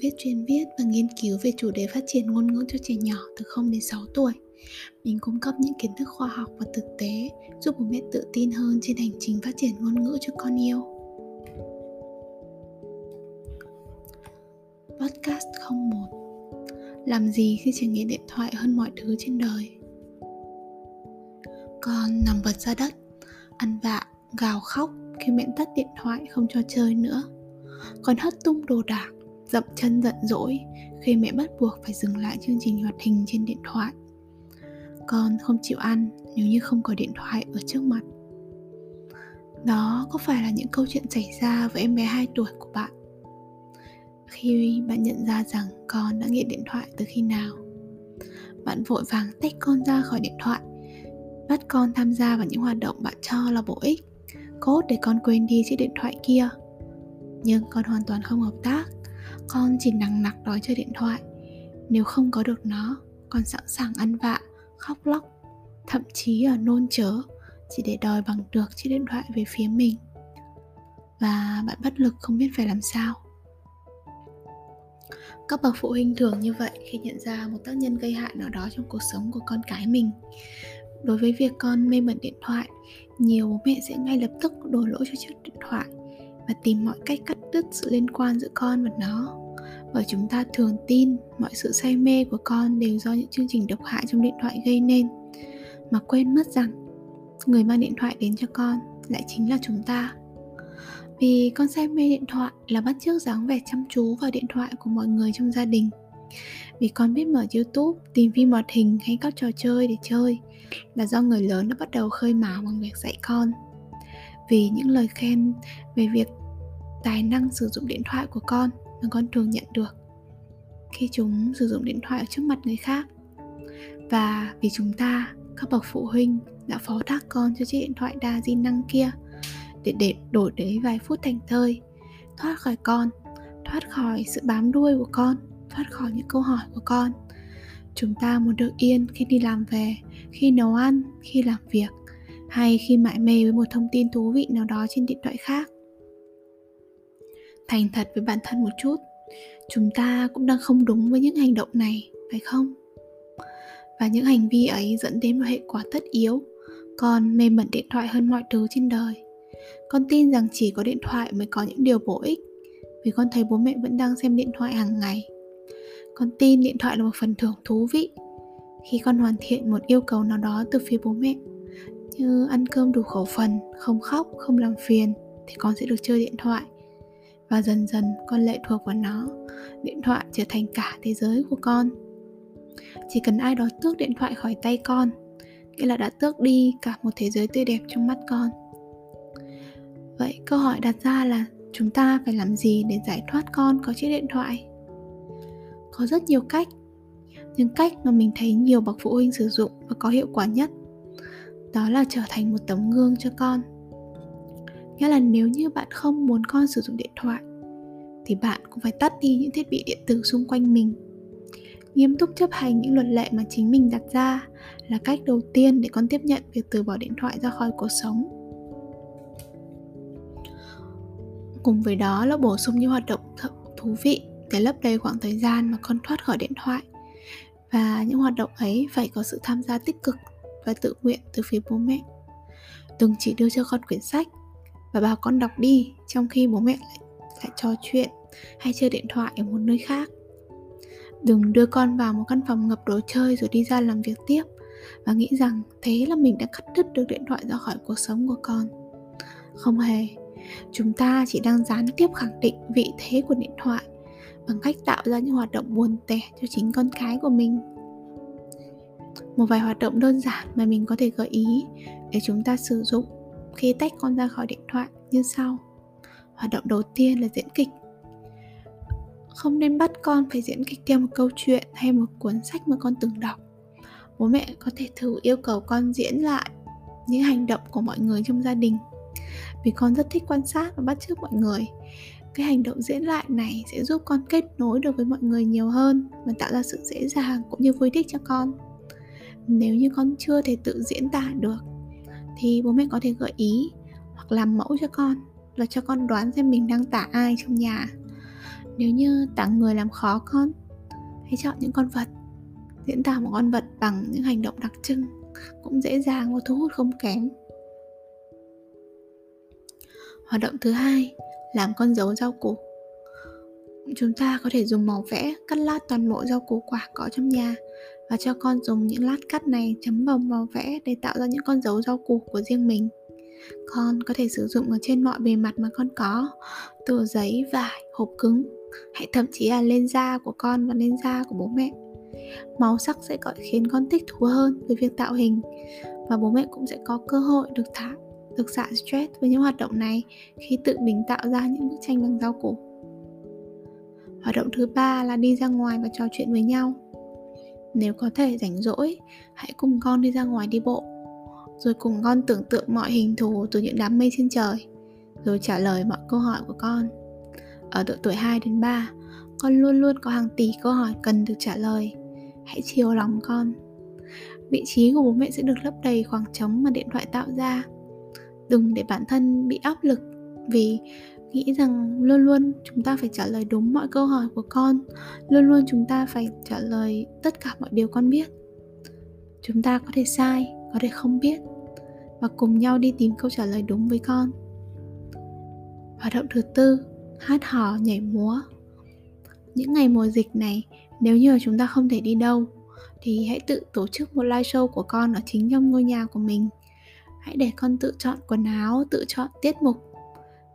viết chuyên viết và nghiên cứu về chủ đề phát triển ngôn ngữ cho trẻ nhỏ từ 0 đến 6 tuổi. Mình cung cấp những kiến thức khoa học và thực tế giúp bố mẹ tự tin hơn trên hành trình phát triển ngôn ngữ cho con yêu. Podcast 01: Làm gì khi trẻ nghiện điện thoại hơn mọi thứ trên đời? Con nằm vật ra đất, ăn vạ, gào khóc khi mẹ tắt điện thoại không cho chơi nữa. Con hất tung đồ đạc, dậm chân giận dỗi khi mẹ bắt buộc phải dừng lại chương trình hoạt hình trên điện thoại. Con không chịu ăn nếu như không có điện thoại ở trước mặt. Đó có phải là những câu chuyện xảy ra với em bé 2 tuổi của bạn? Khi bạn nhận ra rằng con đã nghiện điện thoại từ khi nào, bạn vội vàng tách con ra khỏi điện thoại, bắt con tham gia vào những hoạt động bạn cho là bổ ích, cốt để con quên đi chiếc điện thoại kia. Nhưng con hoàn toàn không hợp tác, con chỉ nằng nặc đòi chơi điện thoại. Nếu không có được nó, con sẵn sàng ăn vạ, khóc lóc, thậm chí là nôn chớ, chỉ để đòi bằng được chiếc điện thoại về phía mình. Và bạn bất lực không biết phải làm sao. Các bậc phụ huynh thường như vậy khi nhận ra một tác nhân gây hại nào đó trong cuộc sống của con cái mình. Đối với việc con mê mẩn điện thoại, nhiều bố mẹ sẽ ngay lập tức đổ lỗi cho chiếc điện thoại và tìm mọi cách cắt đứt sự liên quan giữa con và nó. Bởi chúng ta thường tin mọi sự say mê của con đều do những chương trình độc hại trong điện thoại gây nên, mà quên mất rằng người mang điện thoại đến cho con lại chính là chúng ta. Vì con say mê điện thoại là bắt chước dáng vẻ chăm chú vào điện thoại của mọi người trong gia đình. Vì con biết mở YouTube, tìm phim hoạt hình hay các trò chơi để chơi là do người lớn đã bắt đầu khơi mào bằng việc dạy con. Vì những lời khen về việc tài năng sử dụng điện thoại của con mà con thường nhận được khi chúng sử dụng điện thoại trước mặt người khác. Và vì chúng ta, các bậc phụ huynh đã phó thác con cho chiếc điện thoại đa di năng kia để đổi đấy vài phút thành thơi, thoát khỏi con, thoát khỏi sự bám đuôi của con, thoát khỏi những câu hỏi của con. Chúng ta muốn được yên khi đi làm về, khi nấu ăn, khi làm việc, hay khi mải mê với một thông tin thú vị nào đó trên điện thoại khác. Thành thật với bản thân một chút, chúng ta cũng đang không đúng với những hành động này, phải không? Và những hành vi ấy dẫn đến một hệ quả tất yếu: con mê mẩn điện thoại hơn mọi thứ trên đời. Con tin rằng chỉ có điện thoại mới có những điều bổ ích, vì con thấy bố mẹ vẫn đang xem điện thoại hàng ngày. Con tin điện thoại là một phần thưởng thú vị. Khi con hoàn thiện một yêu cầu nào đó từ phía bố mẹ, như ăn cơm đủ khẩu phần, không khóc, không làm phiền, thì con sẽ được chơi điện thoại. Và dần dần con lệ thuộc vào nó. Điện thoại trở thành cả thế giới của con. Chỉ cần ai đó tước điện thoại khỏi tay con, nghĩa là đã tước đi cả một thế giới tươi đẹp trong mắt con. Vậy câu hỏi đặt ra là chúng ta phải làm gì để giải thoát con có chiếc điện thoại? Có rất nhiều cách. Nhưng cách mà mình thấy nhiều bậc phụ huynh sử dụng và có hiệu quả nhất, đó là trở thành một tấm gương cho con. Nghĩa là nếu như bạn không muốn con sử dụng điện thoại, thì bạn cũng phải tắt đi những thiết bị điện tử xung quanh mình. Nghiêm túc chấp hành những luật lệ mà chính mình đặt ra là cách đầu tiên để con tiếp nhận việc từ bỏ điện thoại ra khỏi cuộc sống. Cùng với đó là bổ sung những hoạt động thú vị để lấp đầy khoảng thời gian mà con thoát khỏi điện thoại. Và những hoạt động ấy phải có sự tham gia tích cực và tự nguyện từ phía bố mẹ. Đừng chỉ đưa cho con quyển sách và bảo con đọc đi trong khi bố mẹ lại trò chuyện hay chơi điện thoại ở một nơi khác. Đừng đưa con vào một căn phòng ngập đồ chơi rồi đi ra làm việc tiếp và nghĩ rằng thế là mình đã cắt đứt được điện thoại ra khỏi cuộc sống của con. Không hề. Chúng ta chỉ đang gián tiếp khẳng định vị thế của điện thoại bằng cách tạo ra những hoạt động buồn tẻ cho chính con cái của mình. Một vài hoạt động đơn giản mà mình có thể gợi ý để chúng ta sử dụng khi tách con ra khỏi điện thoại như sau. Hoạt động đầu tiên là diễn kịch. Không nên bắt con phải diễn kịch theo một câu chuyện hay một cuốn sách mà con từng đọc. Bố mẹ có thể thử yêu cầu con diễn lại những hành động của mọi người trong gia đình. Vì con rất thích quan sát và bắt chước mọi người, cái hành động diễn lại này sẽ giúp con kết nối được với mọi người nhiều hơn và tạo ra sự dễ dàng cũng như vui thích cho con. Nếu như con chưa thể tự diễn tả được, thì bố mẹ có thể gợi ý hoặc làm mẫu cho con và cho con đoán xem mình đang tả ai trong nhà. Nếu như tặng người làm khó con, hãy chọn những con vật, diễn tả một con vật bằng những hành động đặc trưng cũng dễ dàng và thu hút không kém. Hoạt động thứ hai, làm con dấu rau củ. Chúng ta có thể dùng màu vẽ cắt lát toàn bộ rau củ quả có trong nhà và cho con dùng những lát cắt này chấm vào màu vẽ để tạo ra những con dấu rau củ của riêng mình. Con có thể sử dụng ở trên mọi bề mặt mà con có, từ giấy, vải, hộp cứng, hay thậm chí là lên da của con và lên da của bố mẹ. Màu sắc sẽ khiến con thích thú hơn với việc tạo hình, và bố mẹ cũng sẽ có cơ hội được xả stress với những hoạt động này khi tự mình tạo ra những bức tranh bằng rau củ. Hoạt động thứ ba là đi ra ngoài và trò chuyện với nhau. Nếu có thể rảnh rỗi, hãy cùng con đi ra ngoài đi bộ, rồi cùng con tưởng tượng mọi hình thù từ những đám mây trên trời, rồi trả lời mọi câu hỏi của con. Ở độ tuổi 2 đến 3, con luôn luôn có hàng tỷ câu hỏi cần được trả lời. Hãy chiều lòng con. Vị trí của bố mẹ sẽ được lấp đầy khoảng trống mà điện thoại tạo ra. Đừng để bản thân bị áp lực vì nghĩ rằng luôn luôn chúng ta phải trả lời đúng mọi câu hỏi của con, luôn luôn chúng ta phải trả lời tất cả mọi điều con biết. Chúng ta có thể sai, có thể không biết, và cùng nhau đi tìm câu trả lời đúng với con. Hoạt động thứ tư, hát hò, nhảy múa. Những ngày mùa dịch này, nếu như chúng ta không thể đi đâu, thì hãy tự tổ chức một live show của con ở chính trong ngôi nhà của mình. Hãy để con tự chọn quần áo, tự chọn tiết mục,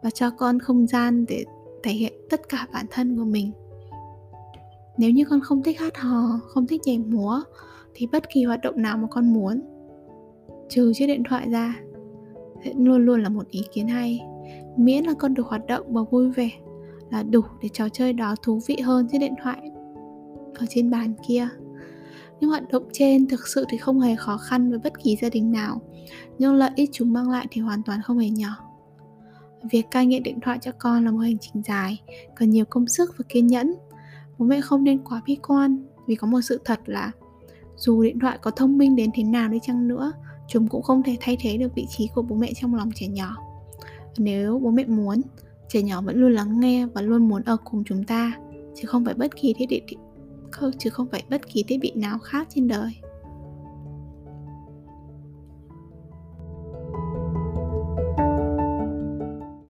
và cho con không gian để thể hiện tất cả bản thân của mình. Nếu như con không thích hát hò, không thích nhảy múa, thì bất kỳ hoạt động nào mà con muốn, trừ chiếc điện thoại ra, sẽ luôn luôn là một ý kiến hay. Miễn là con được hoạt động và vui vẻ là đủ để trò chơi đó thú vị hơn chiếc điện thoại ở trên bàn kia. Những hoạt động trên thực sự thì không hề khó khăn với bất kỳ gia đình nào, nhưng lợi ích chúng mang lại thì hoàn toàn không hề nhỏ. Việc cai nghiện điện thoại cho con là một hành trình dài, cần nhiều công sức và kiên nhẫn. Bố mẹ không nên quá bi quan, vì có một sự thật là dù điện thoại có thông minh đến thế nào đi chăng nữa, chúng cũng không thể thay thế được vị trí của bố mẹ trong lòng trẻ nhỏ. Nếu bố mẹ muốn, trẻ nhỏ vẫn luôn lắng nghe và luôn muốn ở cùng chúng ta, chứ không phải bất kỳ thiết bị nào khác trên đời.